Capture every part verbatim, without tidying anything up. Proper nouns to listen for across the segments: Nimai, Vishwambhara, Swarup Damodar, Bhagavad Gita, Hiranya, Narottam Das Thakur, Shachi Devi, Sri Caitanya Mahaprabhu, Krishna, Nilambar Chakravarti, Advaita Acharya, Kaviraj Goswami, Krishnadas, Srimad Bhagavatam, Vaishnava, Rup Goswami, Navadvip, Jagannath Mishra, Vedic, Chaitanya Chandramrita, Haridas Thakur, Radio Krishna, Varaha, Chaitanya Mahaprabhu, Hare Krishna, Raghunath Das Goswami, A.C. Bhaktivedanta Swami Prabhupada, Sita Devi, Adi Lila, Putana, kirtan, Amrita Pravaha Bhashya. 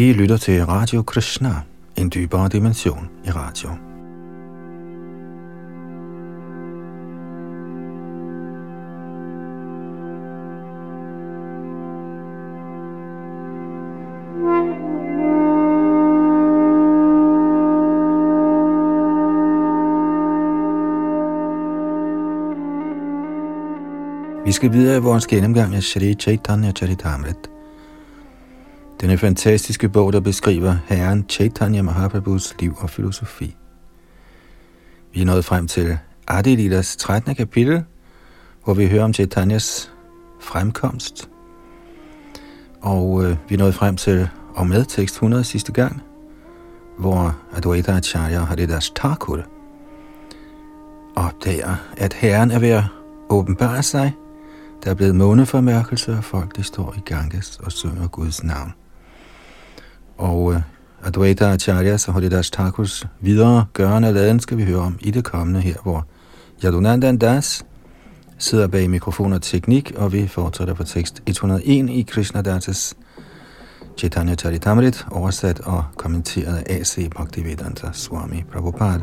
I lytter til Radio Krishna, en dybere dimension i radio. Vi skal videre i vores gennemgang af Sri Caitanya Caritamrita. Denne fantastiske bog, der beskriver herren Chaitanya Mahaprabhus liv og filosofi. Vi er nået frem til Adi Lilas trettende kapitel, hvor vi hører om Chaitanyas fremkomst. Og øh, vi er nået frem til og med tekst hundrede sidste gang, hvor Advaita Acharya og Haridas Thakur opdager, at herren er ved at åbenbare sig. Der er blevet måneformørkelse, og folk de står i Ganges og synger Guds navn. Og øh, Advaita Acharyas og Haridas Thakurs videre gøren og laden skal vi høre om i det kommende her, hvor Yadunandan Das sidder bag mikrofon og teknik, og vi fortsætter på tekst et hundrede og en i Krishnadas Chaitanya Charitamrit, oversat og kommenteret af A C Bhaktivedanta Swami Prabhupada.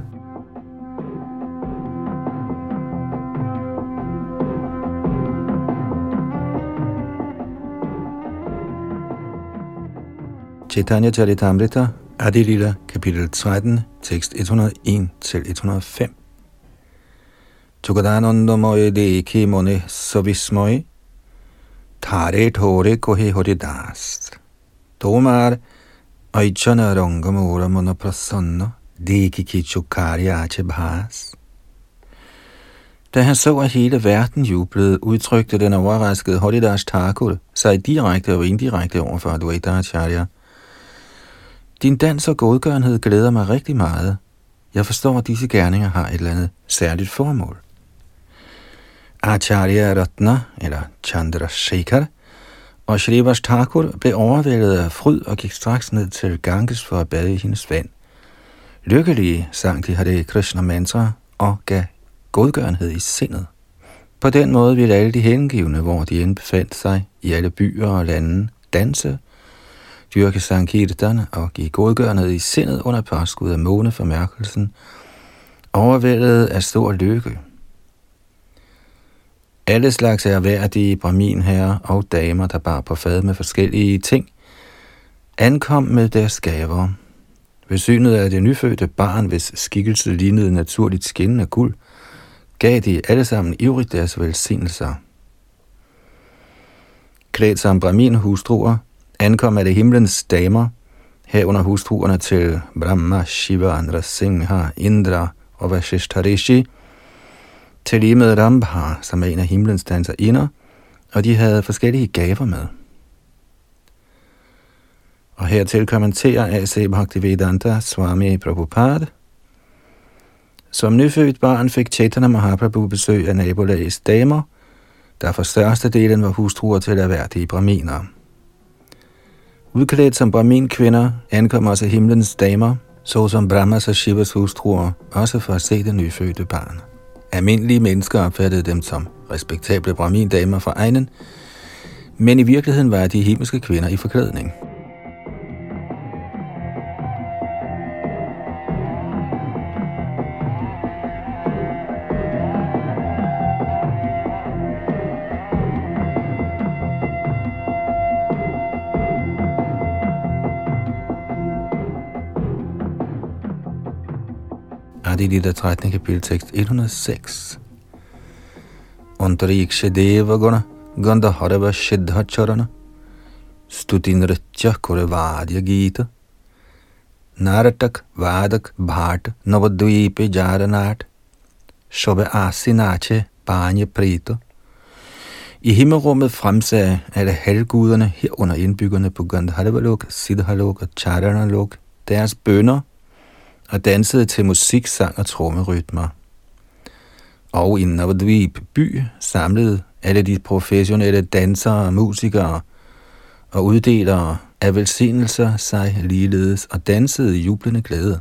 Chaitanya Caritamrita, Adi Lila, kapitel tretten, tekst et hundrede og en til et hundrede og fem. Chukadanandamoye dekhi mone savismoye, thare thore kohe haridas, tomar aichana rangamora mona prasanna, dekhi kichukarya achebhas. Da han så, at hele verden jublede, udtrykte den overraskede Haridas Thakur sig direkte og indirekte over for Advaita Acharya. Din dans og godgørenhed glæder mig rigtig meget. Jeg forstår, at disse gerninger har et eller andet særligt formål. Acharya Ratna, eller Chandra Shekhar, og Shrivas Thakur blev overvældet af fryd og gik straks ned til Ganges for at bade i hendes vand. Lykkelige sang de Hare Krishna mantra og gav godgørenhed i sindet. På den måde ville alle de hengivne, hvor de end befandt sig, i alle byer og lande, danse, dyrke sang kirtan og give godgørenhed i sindet under påskud af måneformørkelsen, overvældet af stor lykke. Alle slags ærværdige brahminherrer og damer, der bar på fad med forskellige ting, ankom med deres gaver. Ved synet af det nyfødte barn, hvis skikkelse lignede naturligt skinnende guld, gav de alle sammen ivrigt deres velsignelser. Klædt som brahminhustruer, ankom af det himlens damer, herunder hustruerne til Brahma, Shiva, Nrasingha, Indra og Vashishtarishi, til lige med Rambha, som er en af himlens danserinder, og de havde forskellige gaver med. Og hertil kommenterer A C Bhaktivedanta Swami Prabhupada. Som nyfødt barn fik Chaitanya Mahaprabhu besøg af nabolagets damer, der for størstedelen var hustruer til erhverdige brahminer. Udklædt som brahminkvinder ankom også himlens damer, såsom Brahmas og Shivas hustruer, også for at se det nyfødte barn. Almindelige mennesker opfattede dem som respektable brahmindamer fra egnen, men i virkeligheden var de himmelske kvinder i forklædning. Adi Lila trettende kapitel tekst et hundrede og seks. Antariksha devaguna gandharva siddhacharana stutinritya kurvadya gita naratak vadak bhat navadvipe jaranat shobe asinache banye prita. I himmelrummet fremsagde alle halvguderne, herunder indbyggerne på Gandharvalok, Siddhalok og Charanalok, deres bønner og dansede til musik, sang og trommerytmer. Og i Navadvip by samlede alle de professionelle dansere, musikere og uddelere af velsignelser sig ligeledes og dansede i jublende glæde.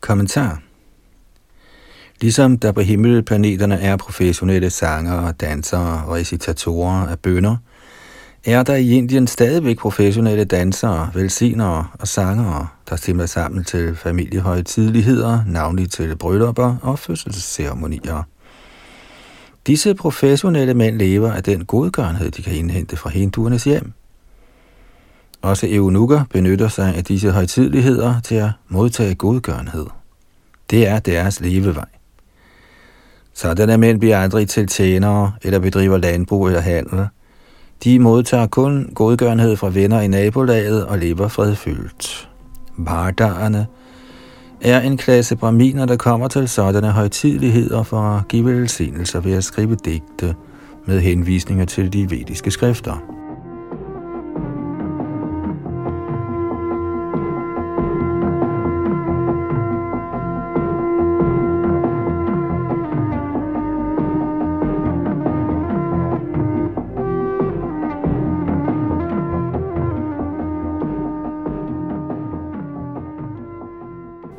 Kommentar. Ligesom der på himmelplaneterne er professionelle sangere, dansere og recitatorer af bønner, er der i Indien stadigvæk professionelle dansere, velsignere og sangere, der stemmer sammen til familiehøjtideligheder, navnlig til bryllupper og fødselsceremonier. Disse professionelle mænd lever af den godgørenhed, de kan indhente fra hinduernes hjem. Også eunukker benytter sig af disse højtideligheder til at modtage godgørenhed. Det er deres levevej. Sådanne mænd bliver aldrig til tjenere eller bedriver landbrug eller handel. De modtager kun godgørenhed fra venner i nabolaget og lever fredfyldt. Vardaerne er en klasse braminer, der kommer til sådanne højtideligheder for at give velsignelser ved at skrive digte med henvisninger til de vediske skrifter.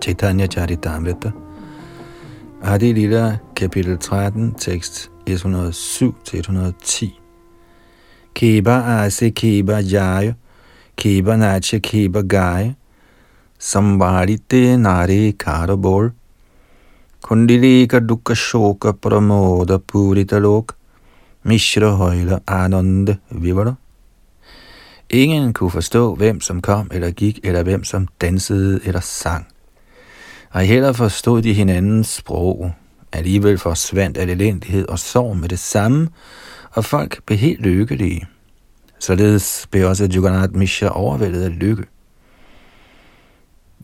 Caitanya Caritamrita, Adi Lila, kapitel tretten, tekst et hundrede og syv til et hundrede og ti. Kiba ase kiba jaya, kiba nache kiba gaya, samvarite nare karabol, kundilika dukka shoka pramoda purita lok, mishra højla anande vivara. Ingen kunne forstå, hvem som kom eller gik, eller hvem som dansede eller sang. Og heller forstod de hinandens sprog. Alligevel forsvandt al elendighed og sorg med det samme, og folk blev helt lykkelige. Således blev også Jagannath Mishra overvældet af lykke.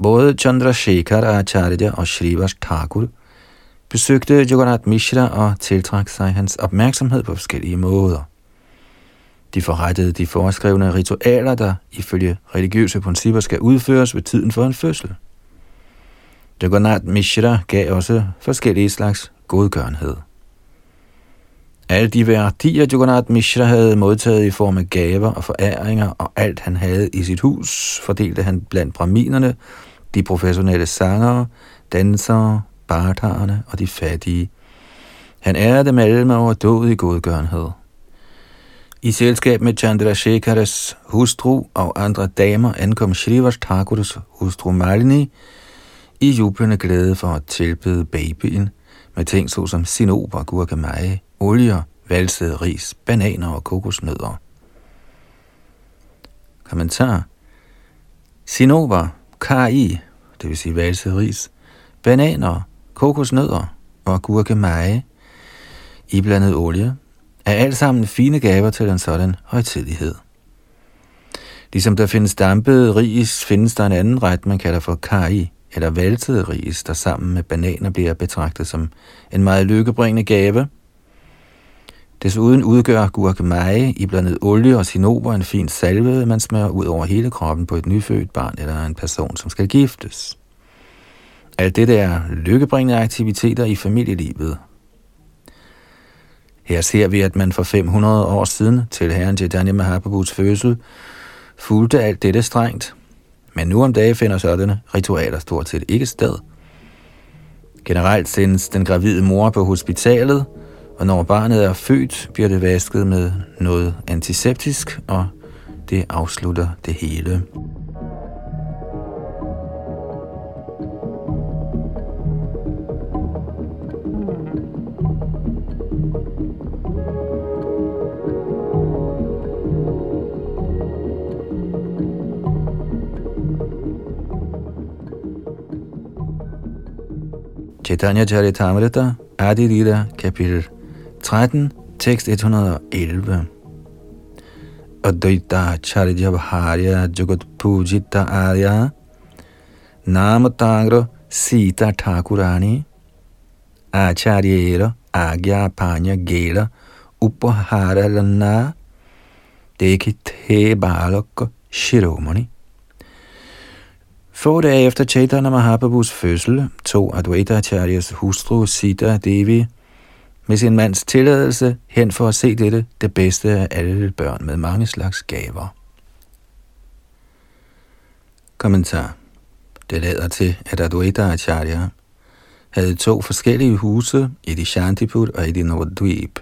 Både Chandrasekhar Acharya og Shrivas Thakur besøgte Jagannath Mishra og tiltrak sig hans opmærksomhed på forskellige måder. De forrettede de foreskrevne ritualer, der ifølge religiøse principper skal udføres ved tiden for en fødsel. Jagannath Mishra gav også forskellige slags godgørenhed. Alle de værdier, Jagannath Mishra havde modtaget i form af gaver og foræringer, og alt han havde i sit hus, fordelte han blandt braminerne, de professionelle sangere, dansere, barterne og de fattige. Han ærede dem alle med overdådig godgørenhed. I selskab med Chandrasekharas hustru og andre damer ankom Shrivas Thakuras hustru Malini, i jublende glæde for at tilbede babyen med ting såsom sinoper, gurkemeje, olier, valset ris, bananer og kokosnødder. Kommentar. Sinoper, kari, det vil sige valset ris, bananer, kokosnødder og gurkemeje, iblandet olie, er alt sammen fine gaver til en sådan højtidelighed. Ligesom der findes dampede ris, findes der en anden ret, man kalder for kari, eller valtede ris, der sammen med bananer bliver betragtet som en meget lykkebringende gave. Desuden udgør gurkemeje i blandet olie og sinoper en fin salve, man smører ud over hele kroppen på et nyfødt barn eller en person, som skal giftes. Alt det der er lykkebringende aktiviteter i familielivet. Her ser vi, at man for fem hundrede år siden til herren Chaitanya Mahaprabhus fødsel fulgte alt dette strengt. Men nu om dagen finder sådanne ritualer stort set ikke sted. Generelt sendes den gravide mor på hospitalet, og når barnet er født, bliver det vasket med noget antiseptisk, og det afslutter det hele. Caitanya Caritamrita, Adi Lila, kapitel tretten, tekst et hundrede og elleve. Advaita Acharya Bharya Jagat Pujita Arya Namatangra Sita Thakurani Acharyera Agya Panya Gela Upahara Lana Dekithe Balak Shiromani. Få dage efter Chaitanya Mahaprabhus fødsel tog Advaita Acharyas hustru Sita Devi med sin mands tilladelse hen for at se dette, det bedste af alle børn med mange slags gaver. Kommentar. Det lader til, at Advaita Acharya havde to forskellige huse, et i Shantipur og et i Navadvip.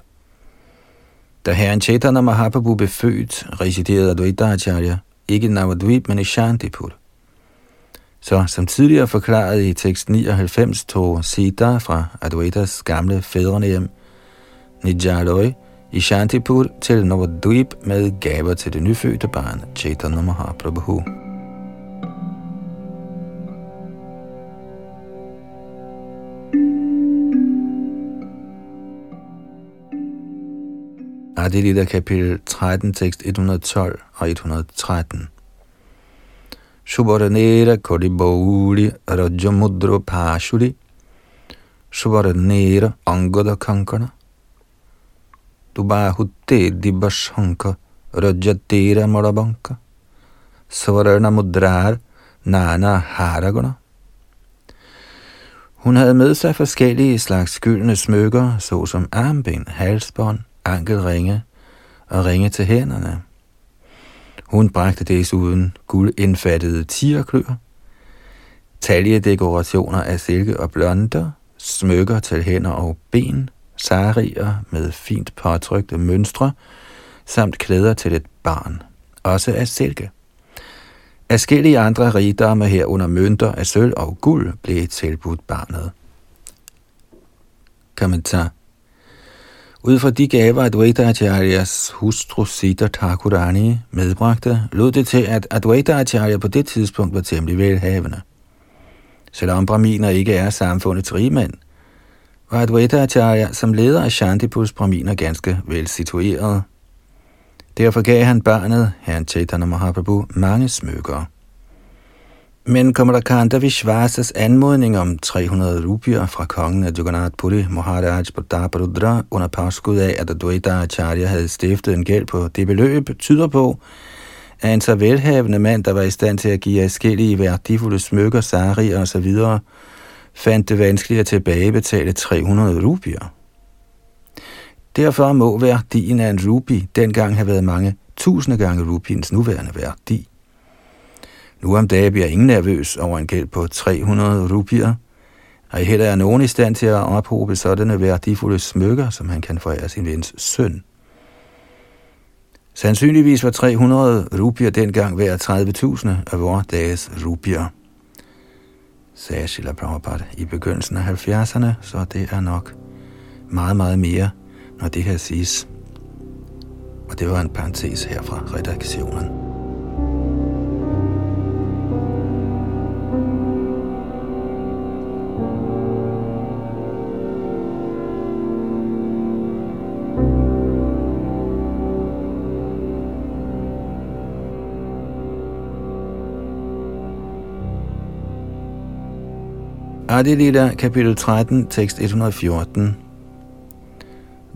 Da herren Chaitanya Mahaprabhu blev født, residerede Advaita Acharya ikke i Navadvip, men i Shantipur. Så som tidligere forklaret i tekst nioghalvfems tog Sita fra Advaitas gamle fædrenehjem Nijaloi i Shantipur til Navadvip med gaver til det nyfødte barn Chaitanya Mahaprabhu. Adi Lila kapitel tretten, tekst et hundrede og tolv og et hundrede og tretten. Subarnera koribauli rajamudra pashuri Subarnera angada kankana Dubahutte dibashanka rajatera marabanka Svarana mudrar nana haragana. Hun havde med sig forskellige slags gyldne smykker, såsom armbind, halsbånd, ankelringe og ringe til hænderne. Hun bragte desuden guldindfattede tigerklør, taljedekorationer af silke og blonder, smykker til hænder og ben, sarier med fint påtrykte mønstre, samt klæder til et barn, også af silke. Adskillige andre rigdomme herunder mønter af sølv og guld blev tilbudt barnet. Kommentar. Ud fra de gaver, Advaita Acharyas hustru Sita Thakurani medbragte, lod det til, at Advaita Acharya på det tidspunkt var temmelig velhavende. Selvom braminer ikke er samfundets rigmænd, var Advaita Acharya som leder af Shantipuls braminer ganske velsitueret. Derfor gav han barnet, herren Chaitanya Mahaprabhu, mange smykker. Men Komarakanta Vishwasas anmodning om tre hundrede rupier fra kongen af Jagannath Puri, Maharaj Pratapaludra, under påskud af, at Advaita Acharya havde stiftet en gæld på det beløb, tyder på, at en så velhavende mand, der var i stand til at give adskillige værdifulde smykker, sarier osv., fandt det vanskeligt at tilbagebetale tre hundrede rupier. Derfor må værdien af en rupi dengang have været mange tusinde gange rupiens nuværende værdi. Nu om dagen bliver ingen nervøs over en gæld på tre hundrede rupier, og heller er nogen i stand til at ophobe sådanne værdifulde smykker, som han kan forære sin vens søn. Sandsynligvis var tre hundrede rupier dengang hver tredive tusind af vores dages rupier, sagde Srila Prabhupada i begyndelsen af halvfjerdserne, så det er nok meget, meget mere, når det her siges. Og det var en parentes her fra redaktionen. Adi Lila, kapitel tretten, tekst et hundrede og fjorten.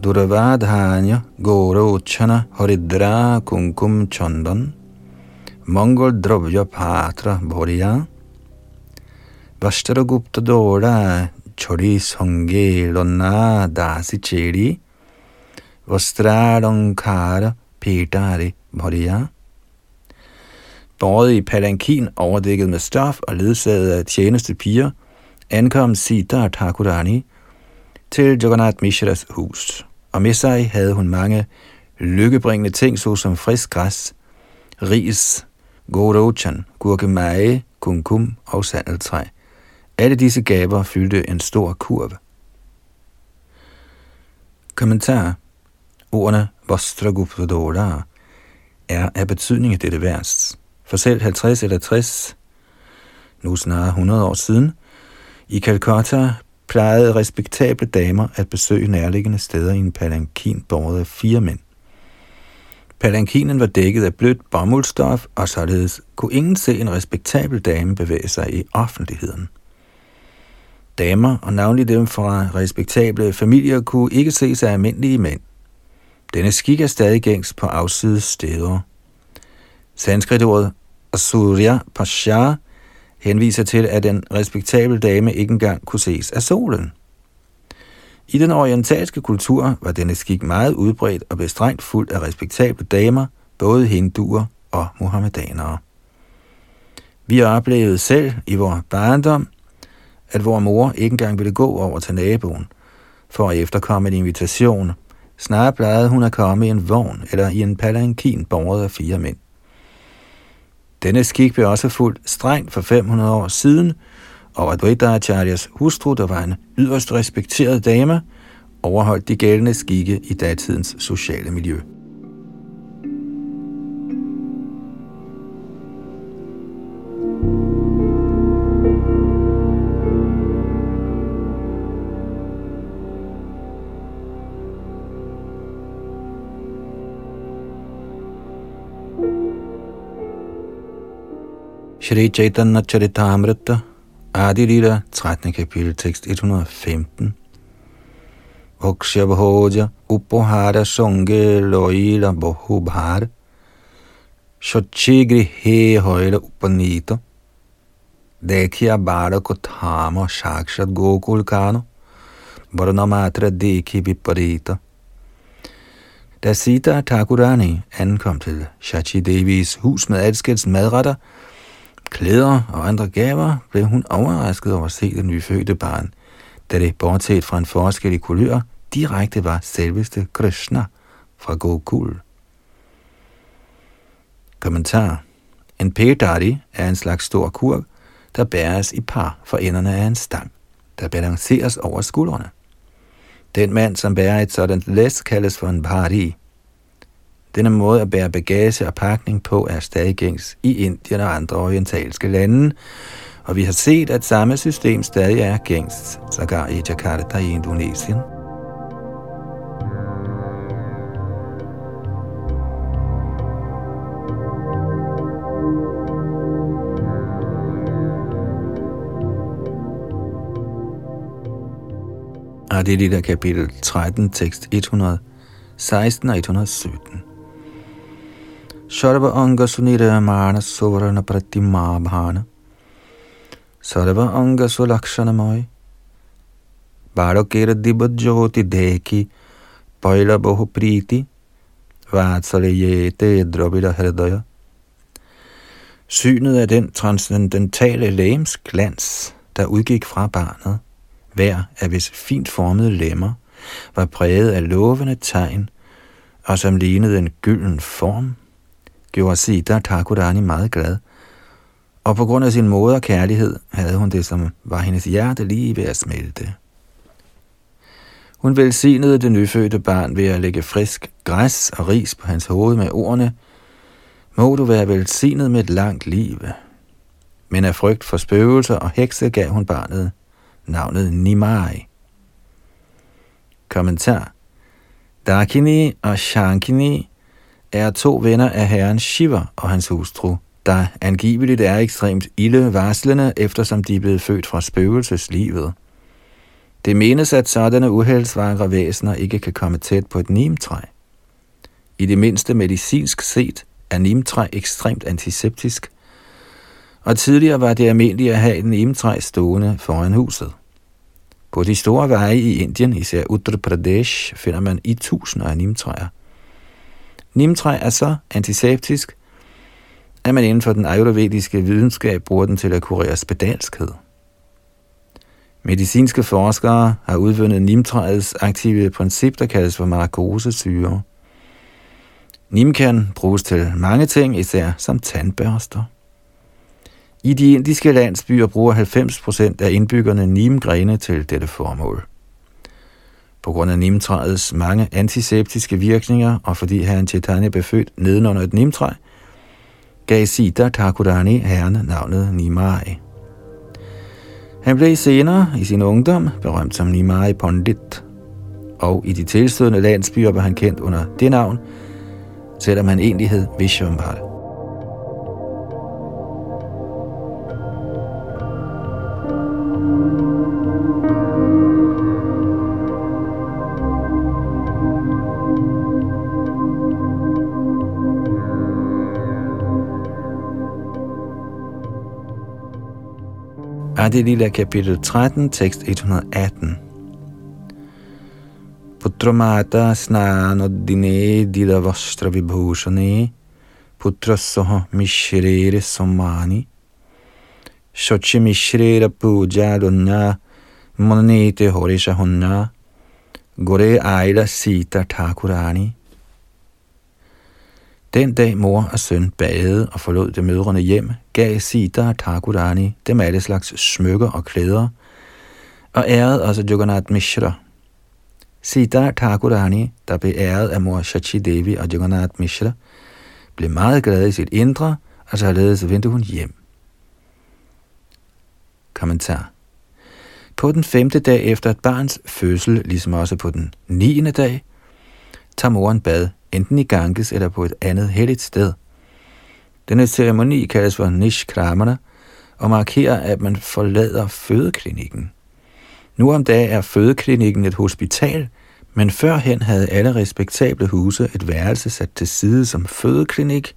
Duravadhanya gorochana haridra kunkum chandan mongol dravya patra bhoriya Vastaragupta dora chori sange lonna dasi cheri Vastralankara petari bhoriya. Båret i palankin, overdækket med stof og ledsaget af tjeneste piger, ankom Sita Thakurani til Jagannath Mishras hus, og med sig havde hun mange lykkebringende ting, såsom frisk græs, ris, gorochan, gurkemeje, kumkum og sandeltræ. Alle disse gaver fyldte en stor kurve. Kommentar. Ordene Vastragupta Dodar er af betydning i dette vers. For selv halvtreds eller tres, nu snarere hundrede år siden, i Calcutta plejede respektable damer at besøge nærliggende steder i en palankin båret af fire mænd. Palankinen var dækket af blødt bomuldstof, og således kunne ingen se en respektabel dame bevæge sig i offentligheden. Damer, og navnlig dem fra respektable familier, kunne ikke se sig almindelige mænd. Denne skik er stadig gængs på afsides steder. Sanskritordet Asurya Pasha henviser til, at en respektabel dame ikke engang kunne ses af solen. I den orientalske kultur var denne skik meget udbredt og blev strengt fuldt af respektable damer, både hinduer og muhammedanere. Vi oplevede selv i vores barndom, at vores mor ikke engang ville gå over til naboen for at efterkomme en invitation, Snarere plejede hun at komme i en vogn eller i en palankin båret af fire mænd. Denne skik blev også fulgt strengt for fem hundrede år siden, og Advaita Acharyas hustru, der var en yderst respekteret dame, overholdt de gældende skikke i datidens sociale miljø. Sri Caitanya Caritamrita, Adi Lila, trettende kapitel, tekst et hundrede og femten. Oksya bhoja upohara songe loila bohubhar Shachi grihe højla upanita Dekhiya bada kothama shakshat gokulkano Varnamatra dekhi viparita. Da Sita Thakurani ankom til Shachi Devis hus med adskilts madretter, klæder og andre gaver, blev hun overrasket over at se det nyfødte barn, da det, bortset fra en forskel i kulør, direkte var selveste Krishna fra Gokul. Kommentar. En pedari er en slags stor kurv, der bæres i par for enderne af en stang, der balanceres over skuldrene. Den mand, som bærer et sådan læs, kaldes for en pari. Denne måde at bære bagage og pakning på er stadig gængs i Indien og andre orientalske lande, og vi har set, at samme system stadig er gængs, sågar i Jakarta i Indonesien. Og det er det der kapitel tretten, tekst et hundrede og seksten og et hundrede og sytten. Sarva anga sunirmana suvarna pratima bhana Sarva anga sulakshanamai Barokera dibajoti deki Paila bohu priti Vatsalejete dravida hridaya. Synet af den transcendentale lems glans, der udgik fra barnet, hver af hvis fint formede lemmer, var præget af lovende tegn, og som lignede en gylden form, gjorde Sita Thakurani meget glad, og på grund af sin moder kærlighed havde hun det, som var hendes hjerte lige ved at smelte. Hun velsignede det nyfødte barn ved at lægge frisk græs og ris på hans hoved med ordene: må du være velsignet med et langt liv. Men af frygt for spøgelser og hekse gav hun barnet navnet Nimai. Kommentar. Dakini og Shankini er to venner af herren Shiva og hans hustru, der angiveligt er ekstremt ildevarslende, eftersom de er blevet født fra spøgelseslivet. Det menes, at sådanne uheldsvangre væsener ikke kan komme tæt på et nimtræ. I det mindste medicinsk set er nimtræ ekstremt antiseptisk, og tidligere var det almindeligt at have et nimtræ stående foran huset. På de store veje i Indien, især Uttar Pradesh, finder man i tusinder af nimtræer. Nimtræ er så antiseptisk, at man inden for den ayurvediske videnskab bruger den til at kurere spedalskhed. Medicinske forskere har udvundet nimtræets aktive princip, der kaldes for marcosesyre. Nim kan bruges til mange ting, især som tandbørster. I de indiske landsbyer bruger halvfems procent af indbyggerne nimgrene til dette formål. På grund af nimtræets mange antiseptiske virkninger, og fordi herren Chaitanya blev født nedenunder et nimtræ, gav Sita Thakurani herren navnet Nimai. Han blev senere i sin ungdom berømt som Nimai Pandit, og i de tilstødende landsbyer var han kendt under det navn, selvom han egentlig hed Vishwambar. Adi Lila, kapitel tretten, tekst et hundrede og atten. Putramata snanodine didavastra vibhushane putrasoha mishrere somani shochi mishrere puja dunya monete horisha hunna Gode Ejla Sita Thakurani. Den dag mor og søn badede og forlod det mødrende hjem, gav Sita Thakurani dem alle slags smykker og klæder, og ærede også Jagannath Mishra. Sita Thakurani, der blev æret af mor Shachi Devi og Jagannath Mishra, blev meget glad i sit indre, og således vendte hun hjem. Kommentar. På den femte dag efter et barns fødsel, ligesom også på den niende dag, tager moren bad, enten i Ganges eller på et andet helligt sted. Denne ceremoni kaldes for Nishkramana og markerer, at man forlader fødeklinikken. Nu om dagen er fødeklinikken et hospital, men førhen havde alle respektable huse et værelse sat til side som fødeklinik,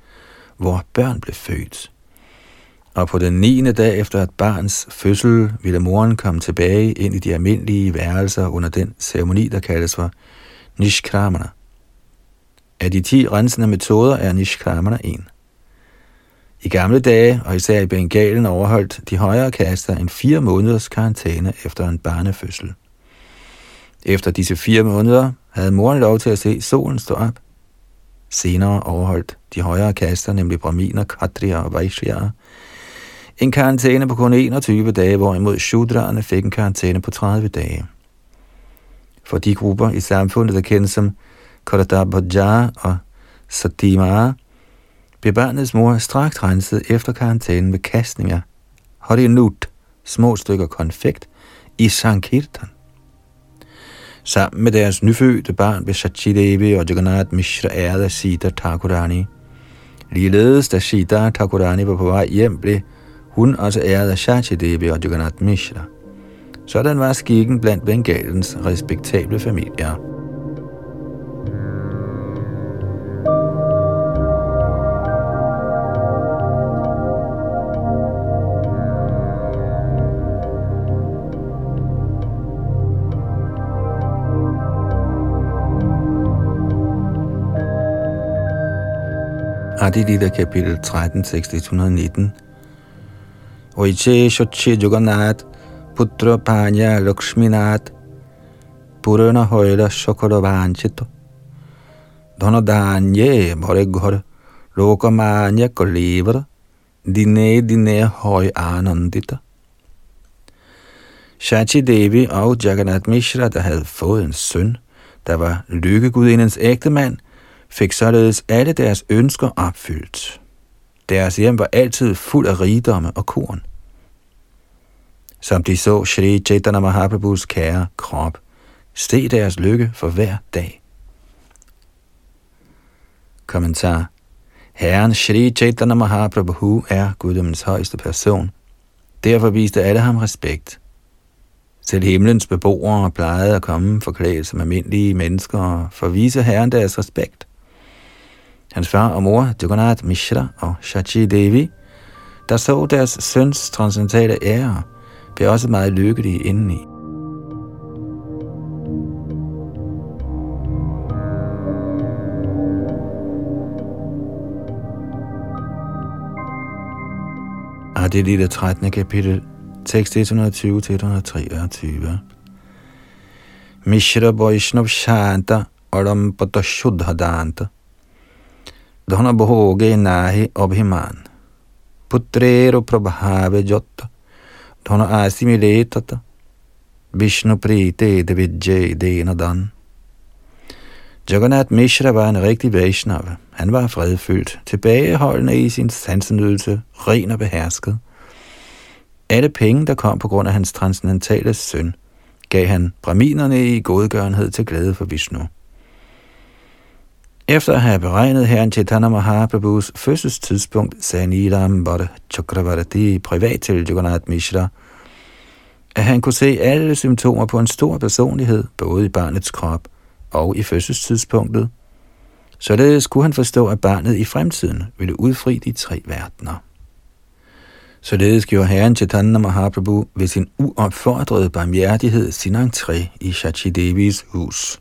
hvor børn blev født. Og på den niende dag efter et barns fødsel ville moren komme tilbage ind i de almindelige værelser under den ceremoni, der kaldes for Nishkramana. Af de ti rensende metoder er Nishkramana en. I gamle dage, og især i Bengalen, overholdt de højere kaster en fire måneders karantæne efter en barnefødsel. Efter disse fire måneder havde moren lov til at se solen stå op. Senere overholdt de højere kaster, nemlig brahminer, kshatriya og vaishyaer, en karantæne på kun enogtyve dage, hvorimod shudraerne fik en karantæne på tredive dage. For de grupper i samfundet, der kendes som Kodatabhajar og Satimara, blev barnets mor straks renset efter karantænen med kastninger, harinut, små stykker konfekt, i sankirtan. Sammen med deres nyfødte barn blev Shachi Devi og Jagannath Mishra æret af Sita Thakurani. Ligeledes, da Sita Thakurani var på vej hjem, blev hun også æret af Shachi Devi og Jagannath Mishra. Sådan var skikken blandt Bengalens respektable familier. Adi Lila kapitel tretten, tekst et hundrede og nitten. Oiche shoche Jagannath putra panya Lakshminath purana hoyla shokala vanchito dhanadanye bhare ghar lokamanya kalivara dine dine hoy anandita. Shachi Devi og Jagannath Mishra, der havde fået en søn, der var lykkegudindens ægtemand, fik således alle deres ønsker opfyldt. Deres hjem var altid fuld af rigdomme og korn. Som de så Sri Caitanya Mahaprabhus kære krop, steg deres lykke for hver dag. Kommentar. Herren Sri Caitanya Mahaprabhu er guddommens højeste person. Derfor viste alle ham respekt. Selv himlens beboere plejede at komme forklædt som almindelige mennesker og forvise herren deres respekt. Hans far og mor, Jagannath Mishra og Shachi Devi, der så deres søns transcendentale ære, blev også meget lykkelige indeni. Adi Lila trettende kapitel, tekst et hundrede og tyve til et hundrede og treogtyve. Mishra Vaishnav Shanta Arampata Shuddhadanta Dhana Bhoge Nahi Abhiman Putrero Prabhave Jota Dhana Asimiletata Vishnu Prite Devijay Denadan. Jagannath Mishra var en rigtig Vaishnava. Han var fredfyldt, tilbageholdende i sin sansenydelse, ren og behersket. Alle penge, der kom på grund af hans transcendentale søn, gav han brahminerne i godgørenhed til glæde for Vishnu. Efter at have beregnet herren Chaitanya Mahaprabhus fødselstidspunkt, sagde Nilambar Chakravarti privat til Jagannath Mishra, at han kunne se alle symptomer på en stor personlighed, både i barnets krop og i fødselstidspunktet. Således kunne han forstå, at barnet i fremtiden ville udfri de tre verdener. Således gjorde herren Chaitanya Mahaprabhu ved sin uopfordrede barmhjertighed sin entré i Shachi Devis hus.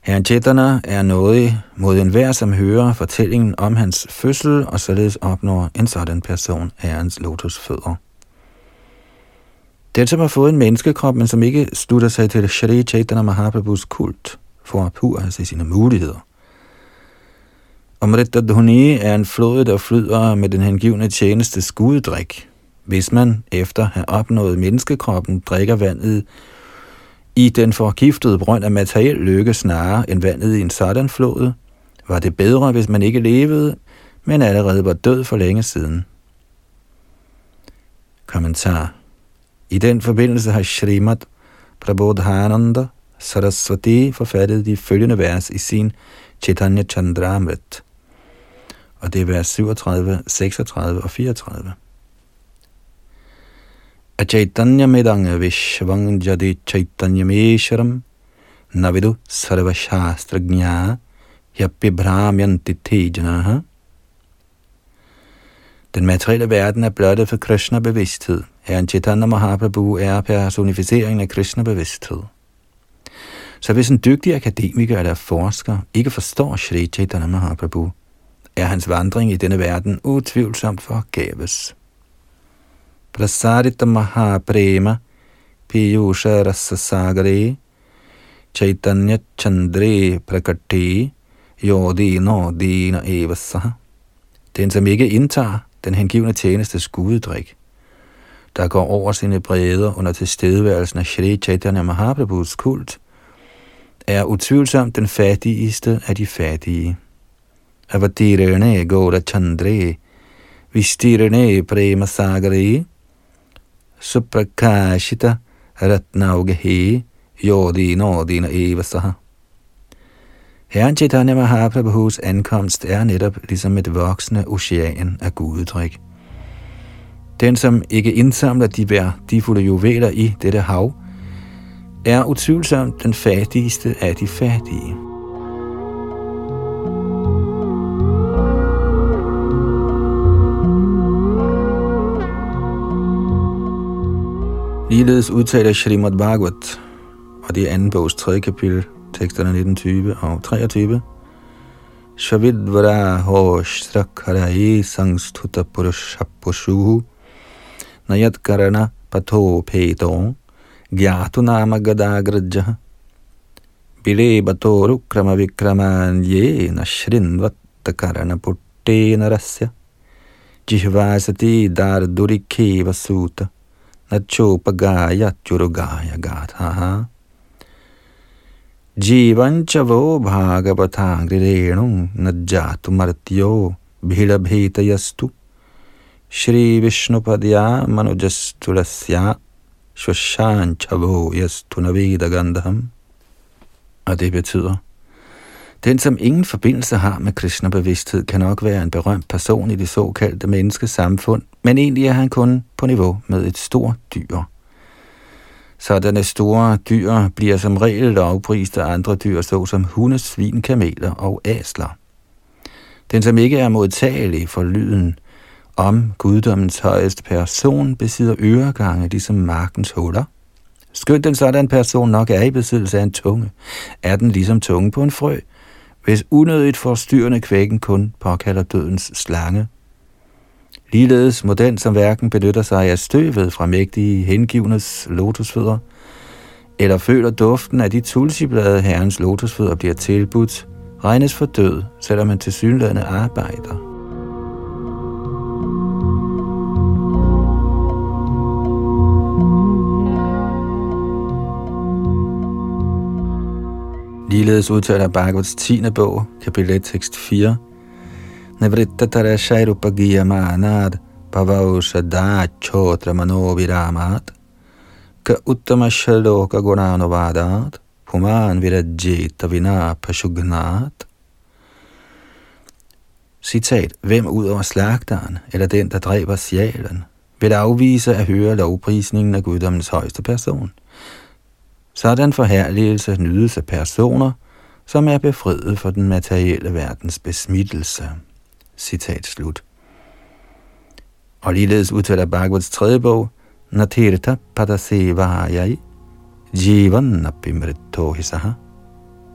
Herren Chaitanya er nådig mod enhver, som hører fortællingen om hans fødsel, og således opnår en sådan person herrens lotusfødder. Den, som har fået en menneskekrop, men som ikke slutter sig til Sri Caitanya Mahaprabhus kult, får ophøjelse i sine muligheder. Amrita Dhoni er en flod, der flyder med den hengivne tjenestes guddrik. Hvis man efter at have opnået menneskekroppen, drikker vandet i den forgiftede brønd af materiel lykke snarere end vandet i en sådan flod, var det bedre, hvis man ikke levede, men allerede var død for længe siden. Kommentar. I den forbindelse har Srimad Prabodhananda Sarasvati forfattet de følgende vers i sin Chaitanya Chandramrita, og det er vers syvogtredive, seksogtredive og fireogtredive. A Chaitanya medanga vishvang jadi Chaitanya mesharam navidu sarva shastragnya yapibhramyanti te janaha. Den materielle verden er blottet for Krishna-bevidsthed. Herren Chaitanya Mahaprabhu er personificeringen af Krishna-bevidsthed. Så hvis en dygtig akademiker eller forsker ikke forstår Sri Chaitanya Mahaprabhu, er hans vandring i denne verden utvivlsomt forgæves. Prasarita Mahaprema Piyusha Rasasagare Chaitanya Chandre Prakati Yodino Dina Evasaha. Den, som ikke indtager den hengivne tjenestes guddrik, der går over sine breder under tilstedeværelsen af Sri Chaitanya Mahaprabhus kult, er utvivlsomt den fattigste af de fattige. Avatirane Goda Chandre Vistirane Premasagare Suprakashita Ratnaugahe Yodino Dina Evasaha. Herren Chaitanya Mahaprabhus ankomst er netop ligesom et voksende ocean af guddrik. Den, som ikke indsamler de værdifulde juveler i dette hav, er utvivlsomt den fattigste af de fattige. Ligeledes udtaler Srimad Bhagavat, og det er anden bogs tredje kapitel, teksterne nitten, tyve og treogtyve. Shvidvaraho shrakharai sangstuta purushapushuhu nayatkarana patho peto gyatunama gadagrajah bilebatoru kramavikramanye nashrindvattakarana putte narasya jihvasati dardurikhe vasuta nachopagaya churugaya gathaha Jivanchavo bhagavata grirenum najjatu martyo bhilabhetayastu Shri Vishnupadya manujastulasya shvashanchavo yastu navedagandham. Og det betyder, den som ingen forbindelse har med Krishna-bevidsthed kan nok være en berømt person i det såkaldte menneskesamfund, men egentlig er han kun på niveau med et stort dyr. Sådanne store dyr bliver som regel lovprist af andre dyr, såsom hunde, svin, kameler og asler. Den, som ikke er modtagelig for lyden om guddommens højeste person, besidder øregange, ligesom markens huller. Skønt den sådan person nok er i besiddelse af en tunge, er den ligesom tunge på en frø, hvis unødigt forstyrrende kvækken kun påkalder dødens slange. Ligeledes må den, som hverken benytter sig af støvet fra mægtige hengivnes lotusfødder, eller føler duften af de tulsiblade herrens lotusfødder bliver tilbudt, regnes for død, selvom han tilsyneladende arbejder. Ligeledes udtaler Bhagavats tiende bog, kapitel et, tekst fire, Navritta tarashairupagiya manad pavaushada chotra manoviramat ka uttama shaloka gunanovadat puman virajjeta vina pashugnat. Citat. Hvem ud over slagteren eller den, der dræber sjælen, vil afvise at høre lovprisningen af guddommens højeste person? Sådan forherligelse nydes af personer, som er befriet for den materielle verdens besmittelse. Citat slut. Og ligeledes udtaler Bhagavats tredje bog, Natirta Padasevajai Jivanapimrittohisaha.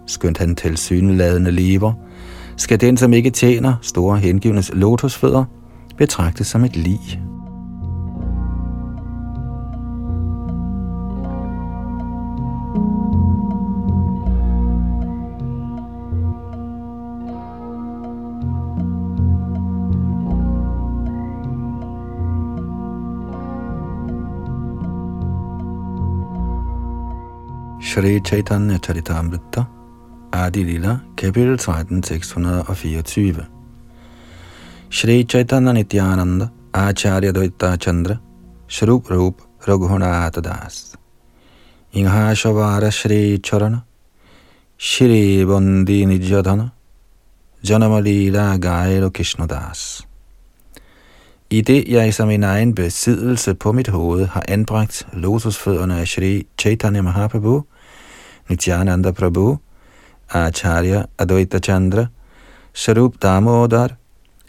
Skønt han tilsyneladende lever, skal den, som ikke tjener store hengivnes lotusfødder, betragtes som et lig. Sri Caitanya Caritamrita, Adi Lila, kapitel tretten, seks hundrede og fireogtyve. Sri Caitanya Nityananda, Acharya Advaita Acharya, Shrup Rup Raghunath Das. Ingha Shavara Sri Charana, Shri Bandi Nijadana, Janamalila Gairo Krishnadas. I det, jeg som en egen besiddelse på mit hoved har anbragt lotusfødderne af Sri Caitanya Mahaprabhu, Nityananda Prabhu, Acharya Advaita Acharya, Swarup Damodar,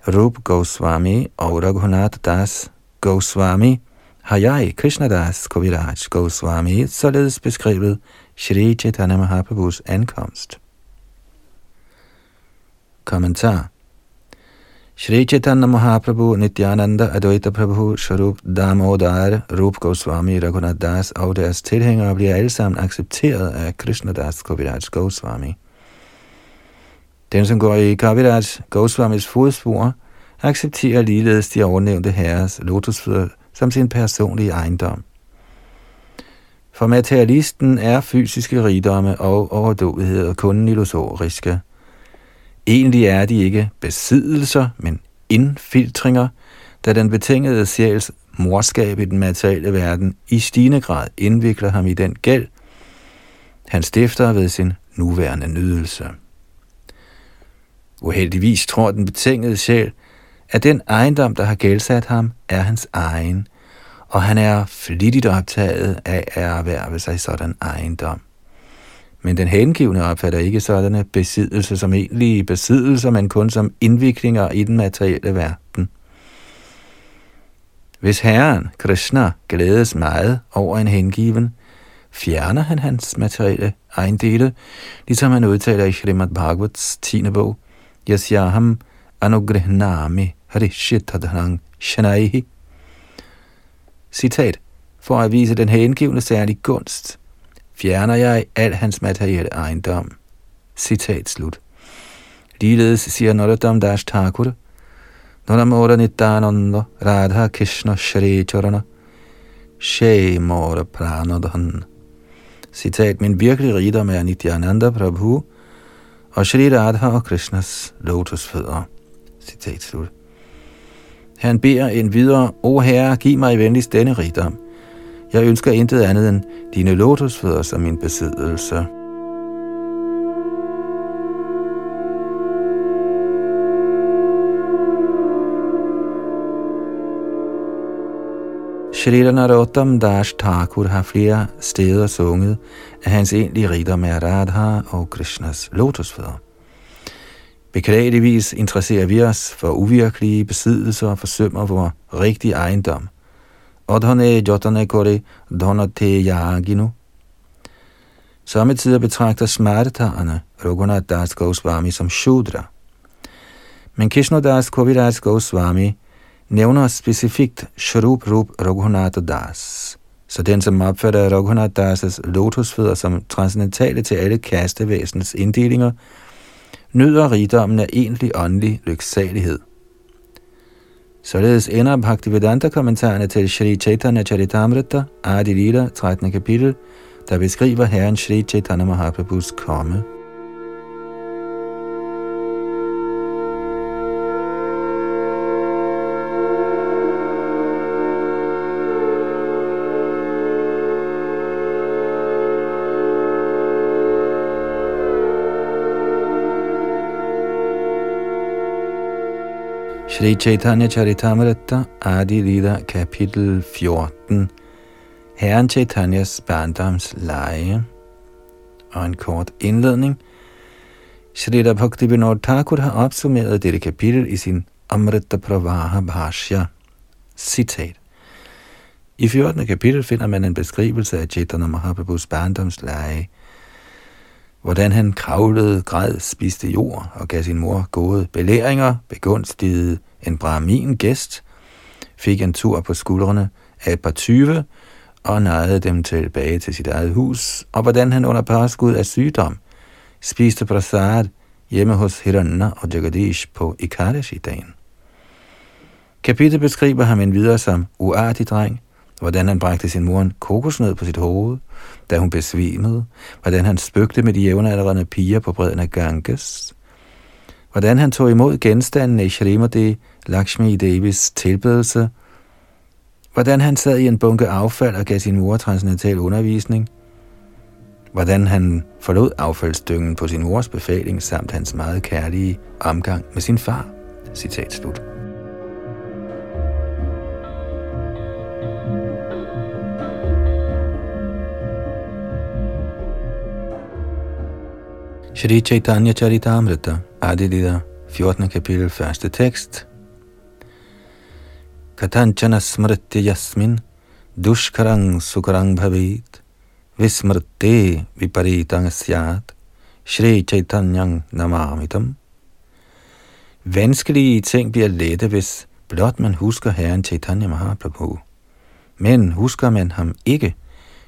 Rup Goswami og Raghunath Das Goswami, har jeg, Krishnadas Kaviraj Goswami, således beskrevet Sri Caitanya Mahaprabhus ankomst. Kommentar. Shri Caitanya Mahaprabhu, Nityananda, Advaita Prabhu, Swarup Damodar, Rup Goswami, Raghunath Das og deres tilhængere bliver alle sammen accepteret af Krishnadas Kaviraj Goswami. Den, som går i Kaviraj Goswamis fodspor, accepterer ligeledes de ovennævnte herres lotusfødder som sin personlige ejendom. For materialisten er fysiske rigdomme og overdådighed kun illusoriske. Egentlig er de ikke besiddelser, men indfiltringer, da den betingede sjæls morskab i den materielle verden i stigende grad indvikler ham i den gæld, han stifter ved sin nuværende nydelse. Uheldigvis tror den betingede sjæl, at den ejendom, der har gældsat ham, er hans egen, og han er flittigt optaget af at erhverve sig sådan ejendom. Men den hengivne opfatter ikke sådanne besiddelser som egentlige besiddelser, men kun som indviklinger i den materielle verden. Hvis Herren, Krishna, glædes meget over en hengiven, fjerner han hans materielle ejendele, ligesom han udtaler i Srimad Bhagavats tiende bog, Yasyaham anugrihnami harishitadhanang shanaihi. Citat. For at vise den hengivne særlig gunst, fjerner jeg al hans materielle ejendom. Citat slut. Ligeledes siger Narottam Das Thakur, Naramoda Nityananda Radha Krishna Shri Charana Shemora Pranodhan. Citat. Min virkelige rigdom er Nityananda Prabhu og Shri Radha og Krishnas lotusfødder. Citat slut. Han beder endvidere, O Herre, giv mig venligst denne rigdom. Jeg ønsker intet andet end dine lotusfødder som min besiddelse. Shrila Narottam Das Thakur har flere steder sunget, at hans egentlige rigdom er Radha og Krishnas lotusfødder. Beklageligvis interesserer vi os for uvirkelige besiddelser og forsømmer vores rigtige ejendom. Adhane jotane kore donate yaginu. Samtidig betragter smartagerne Raghunath Das Goswami som shudra. Men Krishnadas Kaviraj Goswami nævner specifikt Shrup Rup Raghunath Das. Så den, som opfatter Raghunath Das' lotusfødder som transcendentale til alle kastevæsenets inddelinger, nyder rigdommen af egentlig åndelig lyksalighed. Således ender Bhaktivedanta-kommentarerne til Sri Caitanya Charitamrita, Adi Lila, trettende kapitel, der beskriver Herren Sri Caitanya Mahaprabhus komme. Sri Caitanya Caritamrita, Adi Lila, kapitel fjorten. Herren Chaitanyas barndoms lege. Og en kort indledning. Srila Bhaktivinoda Thakur har opsummeret dette kapitel i sin Amrita Pravaha Bhashya. Citat. I fjortende kapitel finder man en beskrivelse af Chaitanya Mahaprabhus barndoms lege. Hvordan han kravlede, græd, spiste jord og gav sin mor gode belæringer, begunstigede en brahmin gæst, fik en tur på skuldrene af et par tyve og nejede dem tilbage til sit eget hus, og hvordan han under påskud af sygdom spiste prasad hjemme hos Hiranya og Jagadish på Ekadashi-dagen. Kapitlet beskriver ham endvidere som uartig dreng, hvordan han bragte sin mor en kokosnød på sit hoved, da hun besvimede, hvordan han spøgte med de jævnaldrende piger på bredden af Ganges, hvordan han tog imod genstandene i Shrimati Lakshmi Devis tilbedelse, hvordan han sad i en bunke affald og gav sin mor transcendental undervisning, hvordan han forlod affaldsdyngen på sin mors befaling samt hans meget kærlige omgang med sin far. Citat slut. Sri Caitanya Caritamrita, Adi Lila, fjortende kapitel, første tekst. Katanchana smrtya yasmin, dushkarang sukarang bhavit, vismrte viparitang asyat, Sri Caitanyang namamitam. Vanskelige ting bliver lette, hvis blot man husker Herren Chaitanya Mahaprabhu. Men husker man ham ikke,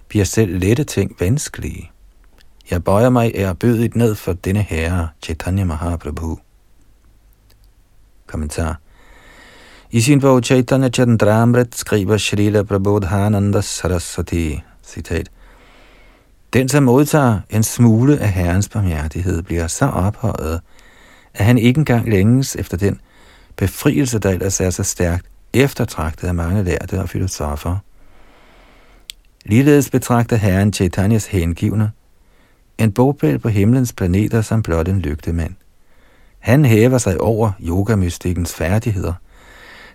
bliver selv lette ting vanskelige. Jeg bøjer mig ærbødigt ned for denne herre, Chaitanya Mahaprabhu. Kommentar. I sin bog Chaitanya Chandramrita skriver Srila Prabodhananda Sarasvati, citat, den, som modtager en smule af Herrens barmhjertighed, bliver så ophøjet, at han ikke engang længes efter den befrielse, der ellers er så stærkt eftertragtet af mange lærde og filosofer. Ligeledes betragter Herren Chaitanyas hengivne en bopæl på himlens planeter som blot en lygtemand. Han hæver sig over yogamystikkens færdigheder,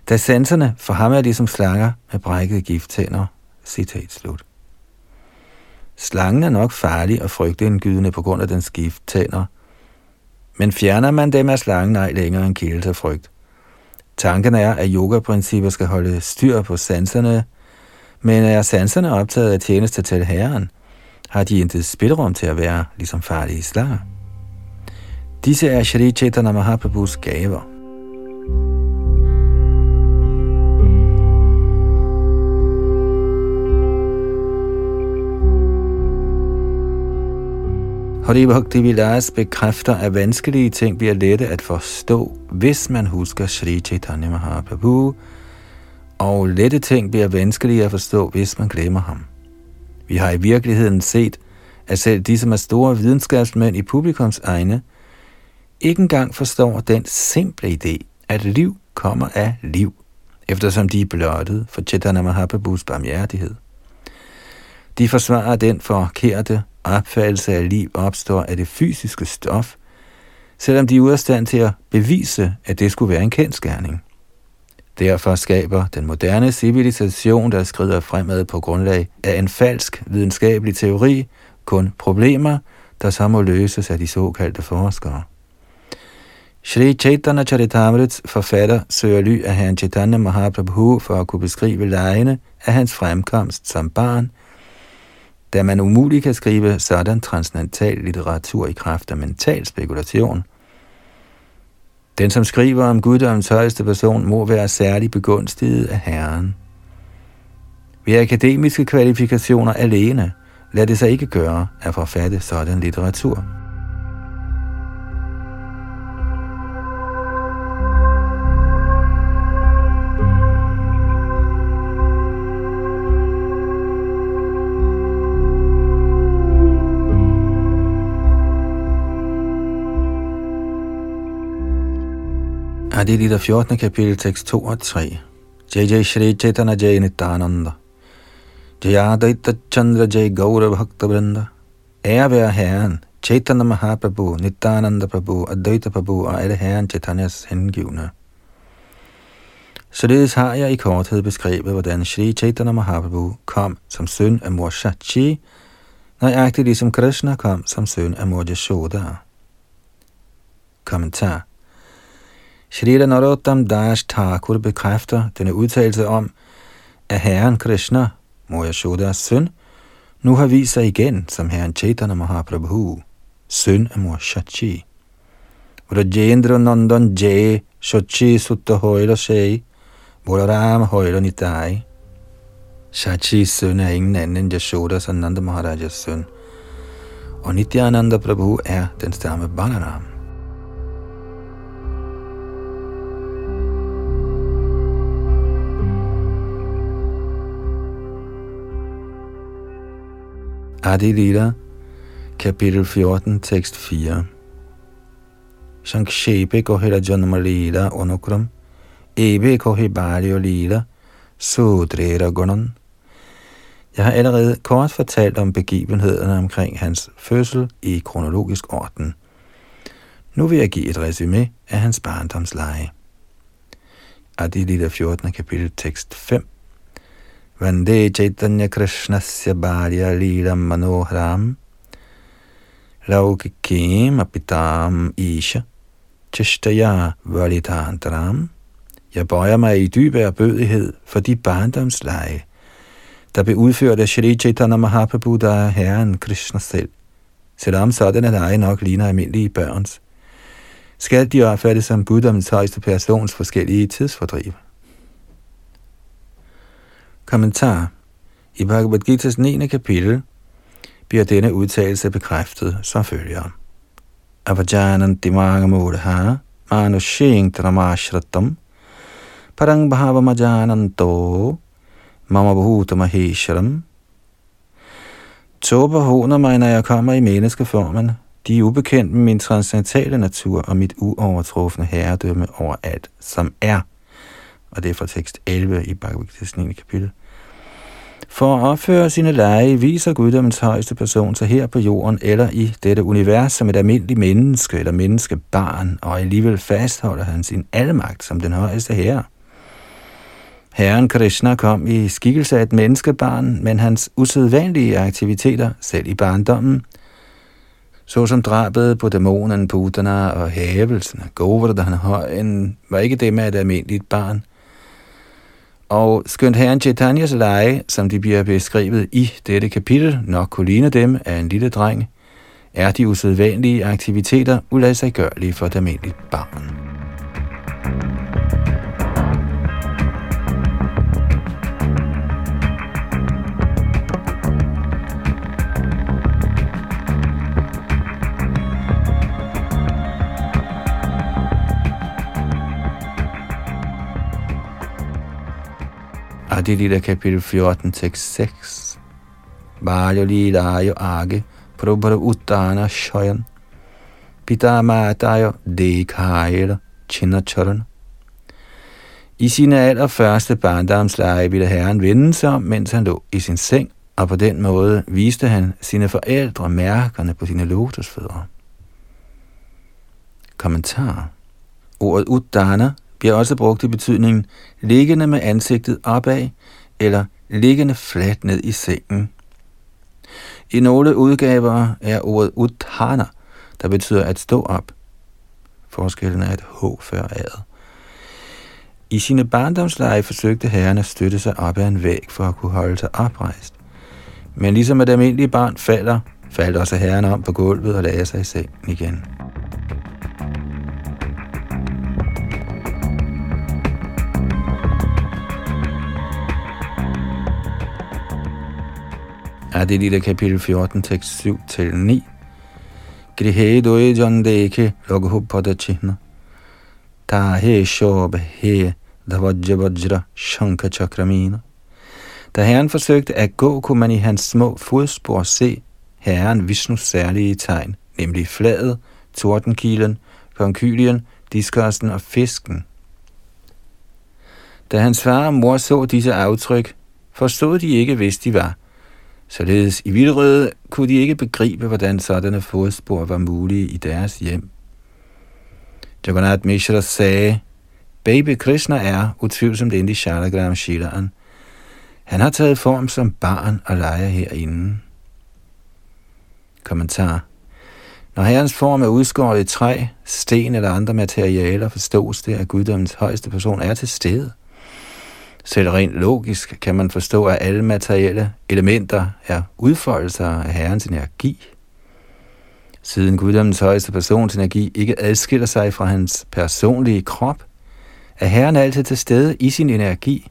da sanserne for ham er ligesom slanger med brækkede gifttænder. Citat slut. Slangen er nok farlig og frygtindgydende på grund af dens gifttænder, men fjerner man dem, er slangen ej længere en kilde til frygt. Tanken er, at yogaprincipper skal holde styr på sanserne, men er sanserne optaget af tjeneste til Herren, har de intet spilrum til at være ligesom farlige slanger. Disse er Sri Chaitanya Mahaprabhus gaver. Hare Bhaktivedanta bekræfter, at vanskelige ting bliver lette at forstå, hvis man husker Sri Chaitanya Mahaprabhu, og lette ting bliver vanskelige at forstå, hvis man glemmer ham. Vi har i virkeligheden set, at selv de, som er store videnskabsmænd i publikums egne, ikke engang forstår den simple idé, at liv kommer af liv, eftersom de er blottet for Chaitanya Mahaprabhus barmhjertighed. De forsvarer den forkerte opfattelse af liv opstår af det fysiske stof, selvom de er ude af stand til at bevise, at det skulle være en kendsgerning. Derfor skaber den moderne civilisation, der skrider fremad på grundlag af en falsk videnskabelig teori, kun problemer, der så må løses af de såkaldte forskere. Sri Chaitanya Charitamrits forfatter søger ly af Herren Chaitanya Mahaprabhu for at kunne beskrive legene af hans fremkomst som barn, da man umuligt kan skrive sådan transcendental litteratur i kraft af mental spekulation. Den, som skriver om guddommens højeste person, må være særligt begunstiget af Herren. Ved akademiske kvalifikationer alene lader det sig ikke gøre at forfatte sådan litteratur. Adi Lila fjortende kapitel, tekst to og tre. Jai Jai Shri Chaitanya Jai Nityananda Jai Advaita Chandra Jai Gaura Bhakta Vrinda. Ære være Herren, Chaitanya Mahaprabhu, Nityananda Prabhu, Advaita Prabhu og alle Herren Chaitanyas hengivne. Således har jeg i korthed beskrevet, hvordan Shri Chaitanya Mahaprabhu kom som søn af mor Shachi, nøjagtigt ligesom Krishna kom som søn af mor Yashoda. Kommentar. Shrila Narottam Das Thakur bekræfter denne udtalelse om, at Herren Krishna, mor Yashodas søn, nu har vist sig igen som Herren Chaitanya Mahaprabhu, søn af mor Shachi. Rajendranandan Jai Shachi Sutta Højla Shai Bolaram Højla Nitai. Shachis søn er ingen anden end Yashodas og Nanda Maharajas søn, og Nityananda Prabhu er den stamme Balaram. Adi Lila, kapitel fjorten, tekst fire. Sankshepe kohela janma lila onukram, ebe kohe baryo lila, sudrera gunan. Jeg har allerede kort fortalt om begivenhederne omkring hans fødsel i kronologisk orden. Nu vil jeg give et resume af hans barndomsleje. Adi Lila fjortende kapitel tekst fem. Vande Chaitanya Krishnasya Bharya Lila Manohram Laukikim Apitam Isha Chishtaya Valitantram. Jeg bøjer mig i dyb erbødighed for de barndomsleje, der blev udført af Sri Caitanya Mahaprabhu, der er Herren Krishna selv. Selvom sådanne leje nok ligner almindelige børns, skal de opfattes som buddhaens højeste persons forskellige tidsfordriv. Kommentar. I Bhagavad Gitas niende kapitel bliver denne udtalelse bekræftet som følger. Avajanan dimangamodha manushing dramashratam parang bhavamajananto mamabhuta mahesharam. Tåber håner mig, når jeg kommer i menneskeformen. De er ubekendt med min transcendentale natur og mit uovertrufne herredømme over alt, som er. Og det er fra tekst elleve i Bhagavad Gita's niende kapitel. For at opføre sine lege viser guddommens højeste person sig her på jorden eller i dette univers som et almindeligt menneske eller menneskebarn, og alligevel fastholder han sin almagt som den højeste herre. Herren Krishna kom i skikkelse af et menneskebarn, men hans usædvanlige aktiviteter, selv i barndommen, såsom drabet på dæmonen, Putana og hævelsen af Govardhanahøjen, var ikke det med et almindeligt barn. Og skønt herren Chaitanyas lege, som de bliver beskrevet i dette kapitel, nok kunne ligne dem af en lille dreng, er de usædvanlige aktiviteter uladsiggørlige for et almindeligt barn. Adi Lila kapitel fjorten, tekst seks. Varjo lilajo age, prabhara uddana shoyan, pita matajo dekhajela chinacharan. I sine allerførste barndomsleje ville herren vende sig om, mens han lå i sin seng, og på den måde viste han sine forældre mærkerne på sine lotusfødder. Kommentar. Ordet uddana bliver også brugt i betydningen liggende med ansigtet opad eller liggende fladt ned i sengen. I nogle udgaver er ordet uddhana, der betyder at stå op. Forskellen er et h før a'et. I sine barndomslege forsøgte herren at støtte sig op ad en væg for at kunne holde sig oprejst. Men ligesom et almindeligt barn falder, faldt også herren om på gulvet og lagde sig i sengen igen. Adi Lila kapitel fjorten, tekst syv til ni. Grihe doe jondeke loghupadachichna. Tahe shobhe davajjabajra shanka chakramina. Da herren forsøgte at gå, kunne man i hans små fodspor se herren Vishnus særlige tegn, nemlig flaget, tordenkilen, konkylien, diskursen og fisken. Da hans far og mor så disse aftryk, forstod de ikke, hvis de var. Således i vildrede kunne de ikke begribe, hvordan sådanne fodspor var mulige i deres hjem. Jagannath Mishra sagde, Baby Krishna er utvivlsomt inde i Shalagram Shilaen. Han har taget form som barn og leger herinde. Kommentar. Når herrens form er udskåret i træ, sten eller andre materialer, forstås det, at guddommens højeste person er til stede. Selv rent logisk kan man forstå, at alle materielle elementer er udfoldelser af herrens energi. Siden guddommens højeste persons energi ikke adskiller sig fra hans personlige krop, er herren altid til stede i sin energi,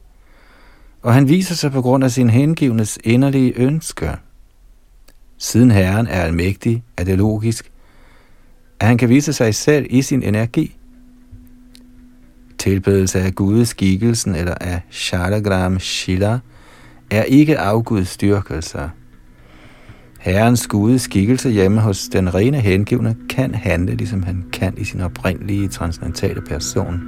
og han viser sig på grund af sin hengivnes inderlige ønsker. Siden herren er almægtig, er det logisk, at han kan vise sig selv i sin energi. Tilbedelse af gudeskikkelsen eller af Shalagram Shila er ikke afgudsdyrkelser. Herrens gudes skikkelse hjemme hos den rene hengivne kan handle, ligesom han kan i sin oprindelige transcendentale person.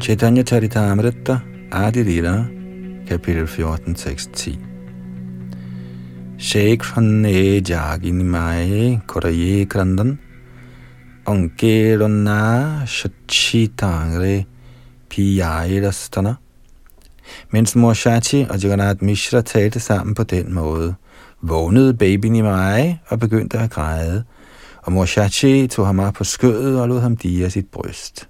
Chaitanya Caritamrita, Adi Lila, kapitel fjorten, tekst ti. Shekhrane jaginmae koraye krandan onkelona shachitangre piyairastana. Mens mor Shachi og Jagannath Mishra talte sammen på den måde, vågnede baby Nimai og begyndte at græde, og mor Shachi tog ham op på skødet og lod ham dige af sit bryst.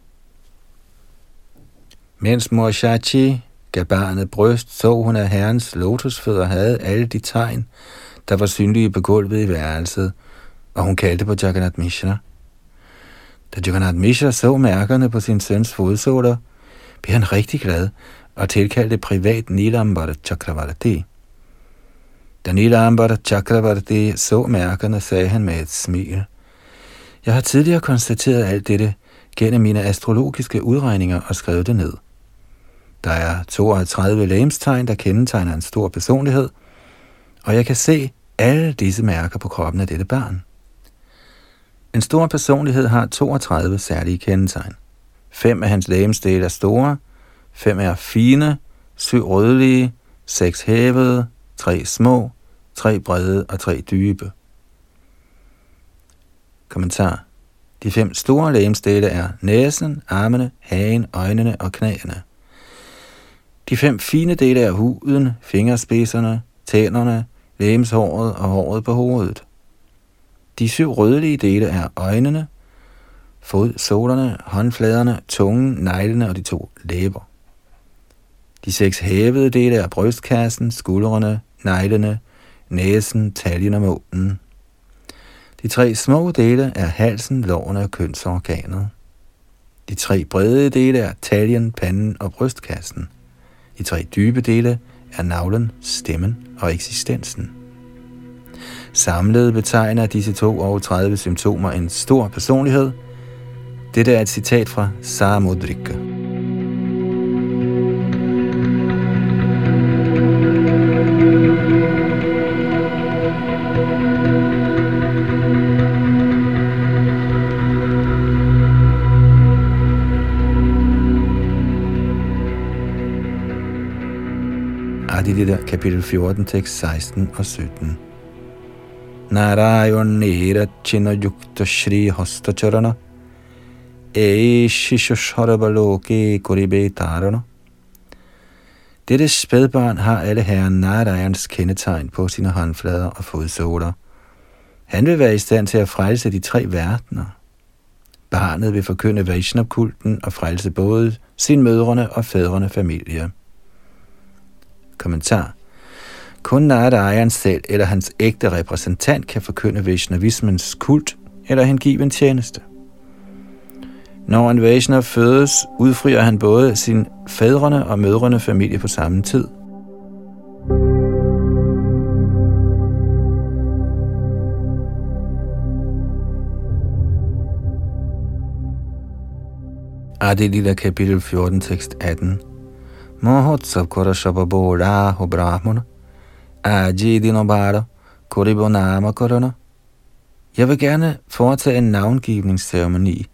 Mens mor Shachi gav barnet bryst, så hun, at herrens lotusfødder havde alle de tegn, der var synlige på gulvet i værelset, og hun kaldte på Jagannath Mishra. Da Jagannath Mishra så mærkerne på sin søns fodsåler, blev han rigtig glad og tilkaldte privat Nilambar Chakravarti. Da Nilambar Chakravarti så mærkerne, sagde han med et smil: "Jeg har tidligere konstateret alt dette gennem mine astrologiske udregninger og skrev det ned. Der er toogtredive legemstegn, der kendetegner en stor personlighed, og jeg kan se alle disse mærker på kroppen af dette barn." En stor personlighed har toogtredive særlige kendetegn. Fem af hans legemsdele er store, fem er fine, syv rødlige, seks hævede, tre små, tre brede og tre dybe. Kommentar: De fem store legemsdele er næsen, armene, hagen, øjnene og knæene. De fem fine dele er huden, fingerspidserne, tænderne, legemshåret og håret på hovedet. De syv rødlige dele er øjnene, fodsålerne, håndfladerne, tungen, neglene og de to læber. De seks hævede dele er brystkassen, skuldrene, neglene, næsen, taljen og månen. De tre små dele er halsen, lårene og kønsorganet. De tre brede dele er taljen, panden og brystkassen. De tre dybe dele er navlen, stemmen og eksistensen. Samlet betegner disse toogtredive symptomer en stor personlighed. Dette er et citat fra Samudrika. Kapitel fjorten, tekst seksten og sytten. Narayonera chinayukta shri hastacharana eishishasharabaloke kuribetarana. Dette spædbarn har alle herren Narayans kendetegn på sine håndflader og fodsåler. Han vil være i stand til at frelse de tre verdener. Barnet vil forkynde Vaishnava-kulten og frelse både sin mødrene og fædrene familie. Kommentar: Kun Naradajan selv eller hans ægte repræsentant kan forkynde Vaishnavismens kult eller hengive en tjeneste. Når en Vaishnav fødes, udfrier han både sin fædrene og mødrene familie på samme tid. Adi Lila, kapitel fjorten, tekst atten. Mahotsav korashababora ho brahmana, ajidinobara koribonama korona. Jeg vil gerne foretage en navngivningsceremoni.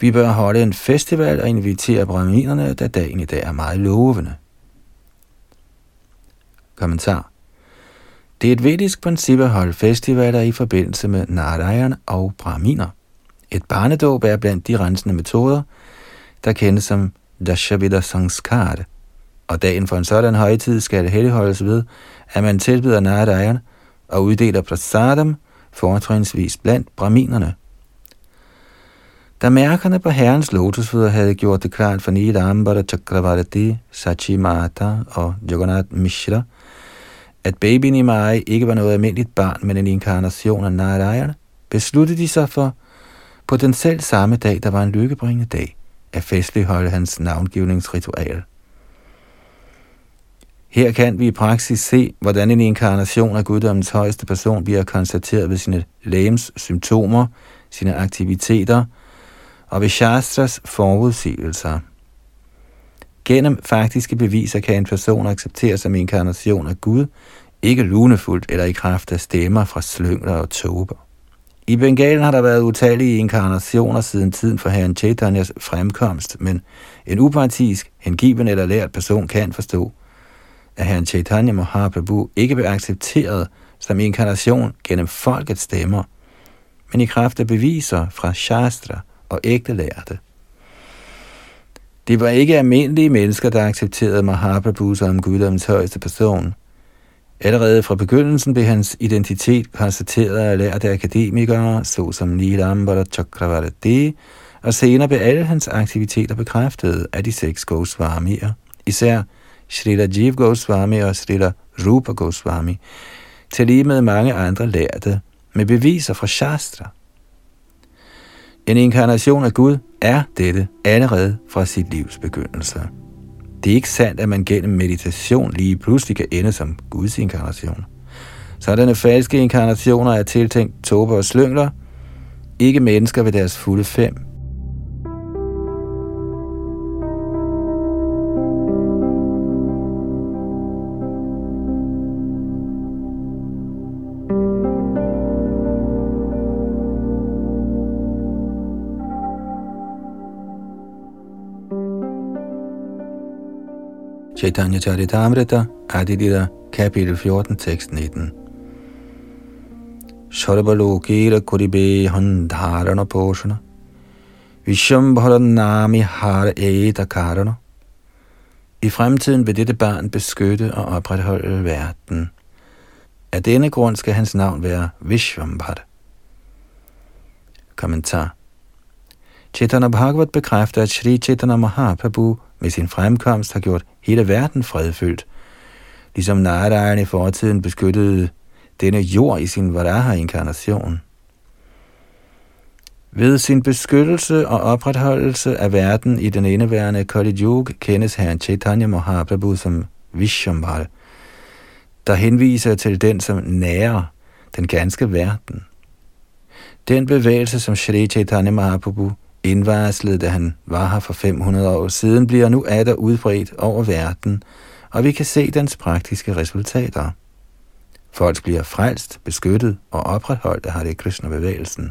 Vi bør holde en festival og invitere brahminerne, da dagen i dag er meget lovende. Kommentar: Det er et vedisk princip at holde festivaler i forbindelse med Narayan og brahminer. Et barnedåb er blandt de rensende metoder, der kendes som Dashavida Sanskar, og dagen for en sådan højtid skal det helligholdes ved, at man tilbyder Naradajan og uddeler prasadam, fortrinsvis blandt brahminerne. Da mærkerne på herrens lotusfødder havde gjort det klart for Nilambara Chakravarti, Shachi Mata og Jagannath Mishra, at baby Nimai ikke var noget almindeligt barn, men en inkarnation af Naradajan, besluttede de sig for, på den selv samme dag, der var en lykkebringende dag, at festligholde hans navngivningsritual. Her kan vi i praksis se, hvordan en inkarnation af guddommens højeste person bliver konstateret ved sine legems symptomer, sine aktiviteter og ved Shastras forudsigelser. Gennem faktiske beviser kan en person accepteres som inkarnation af Gud, ikke lunefuldt eller i kraft af stemmer fra slyngler og tåber. I Bengalen har der været utallige inkarnationer siden tiden for herren Chaitanyas fremkomst, men en upartisk, hengiven eller lært person kan forstå, at herren Chaitanya Mahaprabhu ikke blev accepteret som inkarnation gennem folkets stemmer, men i kraft af beviser fra Shastra og ægte lærte. Det var ikke almindelige mennesker, der accepterede Mahaprabhu som guddommens højeste person. Allerede fra begyndelsen blev hans identitet konstateret af lærte akademikere, såsom Nilambar Chakravarti, og senere blev alle hans aktiviteter bekræftet af de seks Goswamier, især Srila Jiv Goswami og Srila Rupa Goswami, tillige med mange andre lærte, med beviser fra Shastra. En inkarnation af Gud er dette allerede fra sit livs begyndelse. Det er ikke sandt, at man gennem meditation lige pludselig kan ende som Guds inkarnation. Sådanne falske inkarnationer er tiltænkt tåber og slyngler, ikke mennesker ved deres fulde fem. Caitanya Caritamrita, Adi Lila, kapitel fjorten, tekst nitten. Sarvalokera kuribe handharana poshana Vishambharanami har eta karana. I fremtiden vil dette barn beskytte og opretholde verden. Af denne grund skal hans navn være Vishvambhara. Kommentar. Chaitanya Bhagavat bekræfter, at Sri Caitanya Mahaprabhu med sin fremkomst har gjort hele verden fredfyldt. Ligesom Naradajan i fortiden beskyttede denne jord i sin Varaha-inkarnation. Ved sin beskyttelse og opretholdelse af verden i den indeværende Kali Yuga kendes herren Chaitanya Mahaprabhu som Vishvambhara, der henviser til den, som nærer den ganske verden. Den bevægelse, som Sri Chaitanya Mahaprabhu indvarslet, da han var her for fem hundrede år siden, bliver nu atter udbredt over verden, og vi kan se dens praktiske resultater. Folk bliver frelst, beskyttet og opretholdt af Hare Krishna-bevægelsen.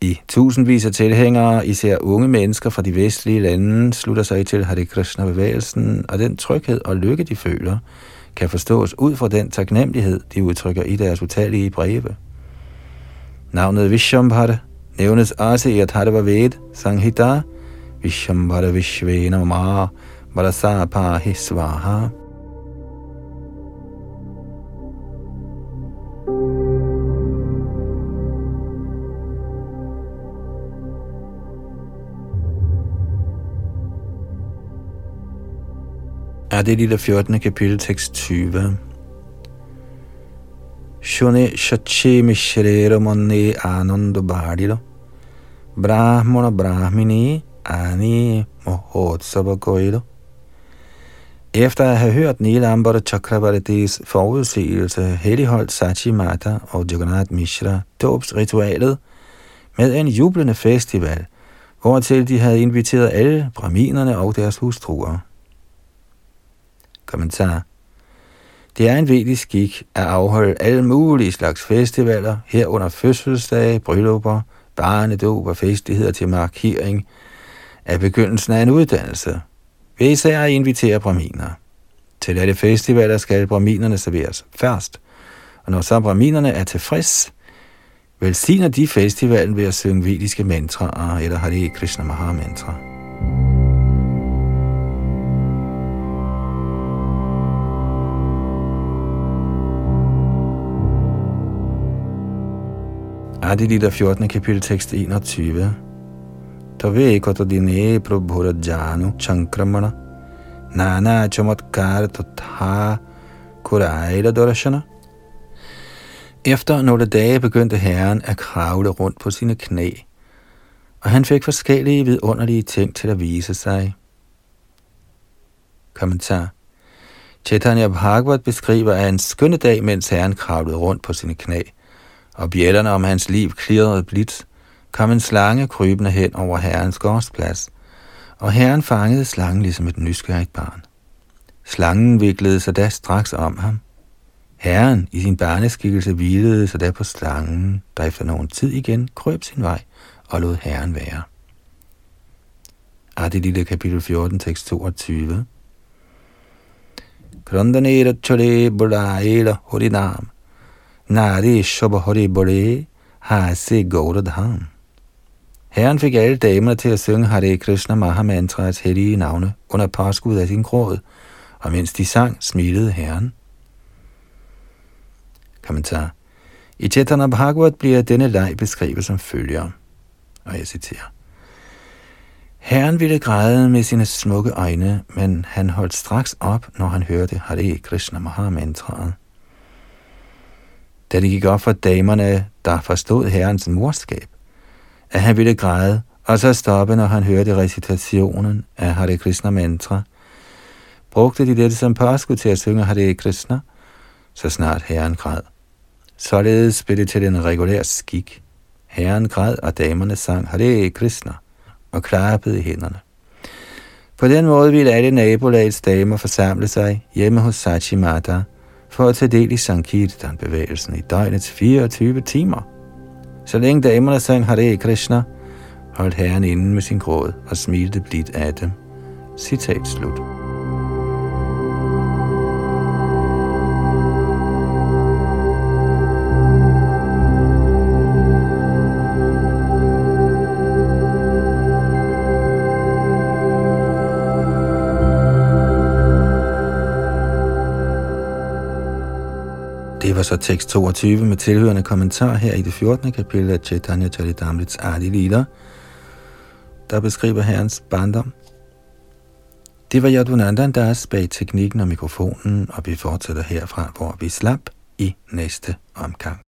I tusindvis af tilhængere, især unge mennesker fra de vestlige lande, slutter sig til Hare Krishna-bevægelsen, og den tryghed og lykke, de føler, kan forstås ud fra den taknemmelighed, de udtrykker i deres utallige breve. Navnet Vishvambhara nævnes også i Atharva Ved Sanghita Vishvambhara Vishvenama Varasapahi Svaha. Er det lille fjortende kapitel, tekst tyve. Shone Shachi Mishra Mone Ananda Bhadila Brahmana Brahmini Ani Mohotsava Goyla. Efter at have hørt Nilambar Chakravartis forudsigelse, helligholdt Sachi Mata og Jagannath Mishra dåbsritualet med en jublende festival, hvortil de havde inviteret alle brahminerne og deres hustruer. Kommentar. Det er en vedisk skik at afholde alle mulige slags festivaler, herunder fødselsdage, bryllupper, barnedåb og festligheder til markering af begyndelsen af en uddannelse, ved især at invitere brahminer. Til alle festivaler skal brahminerne serveres først, og når så brahminerne er tilfreds, velsigner de festivalen ved at synge vediske mantraer eller Hare Krishna Maha mantra. Adi Lila fjortende kapitel, tekst enogtyve. Tave kotodine prabhurajanu chankramana nana chamatkar tatha kurayla darshana. Efter nogle dage begyndte herren at kravle rundt på sine knæ, og han fik forskellige vidunderlige ting til at vise sig. Kommentar. Chaitanya Bhagavat beskriver, at en skønne dag, mens herren kravlede rundt på sine knæ, og bjællerne om hans liv klirrede blidt, kom en slange krybende hen over herrens gårdsplads, og herren fangede slangen ligesom et nysgerrigt barn. Slangen viklede sig da straks om ham. Herren i sin barneskikkelse hvilede sig da på slangen, der efter nogen tid igen krøb sin vej og lod herren være. Adi Lila kapitel fjorten, tekst toogtyve. Krondanera chole bolaela horinam, nare shobahori bole hase gauradham. Herren fik alle damerne til at synge Hare Krishna Mahamantras hellige navne under påskud af sin gråd, og mens de sang, smilede herren. Kommentar. I Chaitanya Bhagavat bliver denne leg beskrevet som følger, og jeg citerer: Herren ville græde med sine smukke øjne, men han holdt straks op, når han hørte Hare Krishna Mahamantraet. Da det gik op for damerne, der forstod herrens morskab, at han ville græde, og så stoppe, når han hørte recitationen af Hare Krishna mantra, brugte de dette som påskud til at synge Hare Krishna, så snart herren græd. Således blev det til en regulær skik. Herren græd, og damerne sang Hare Krishna og klappede i hænderne. På den måde ville alle nabolagets damer forsamle sig hjemme hos Sachi Mata for at tage del i Sankirtan-bevægelsen i døgnets fireogtyve timer. Så længe damerne sang Hare Krishna, holdt herren inde med sin gråd og smilte blidt af dem. Citat slut. Det var så tekst toogtyve med tilhørende kommentar her i det fjortende kapitel af Chaitanya Caritamrits Adi Lila, der beskriver herrens barndom. Det var Yadunandan Das bag teknikken og mikrofonen, og vi fortsætter herfra, hvor vi slap i næste omgang.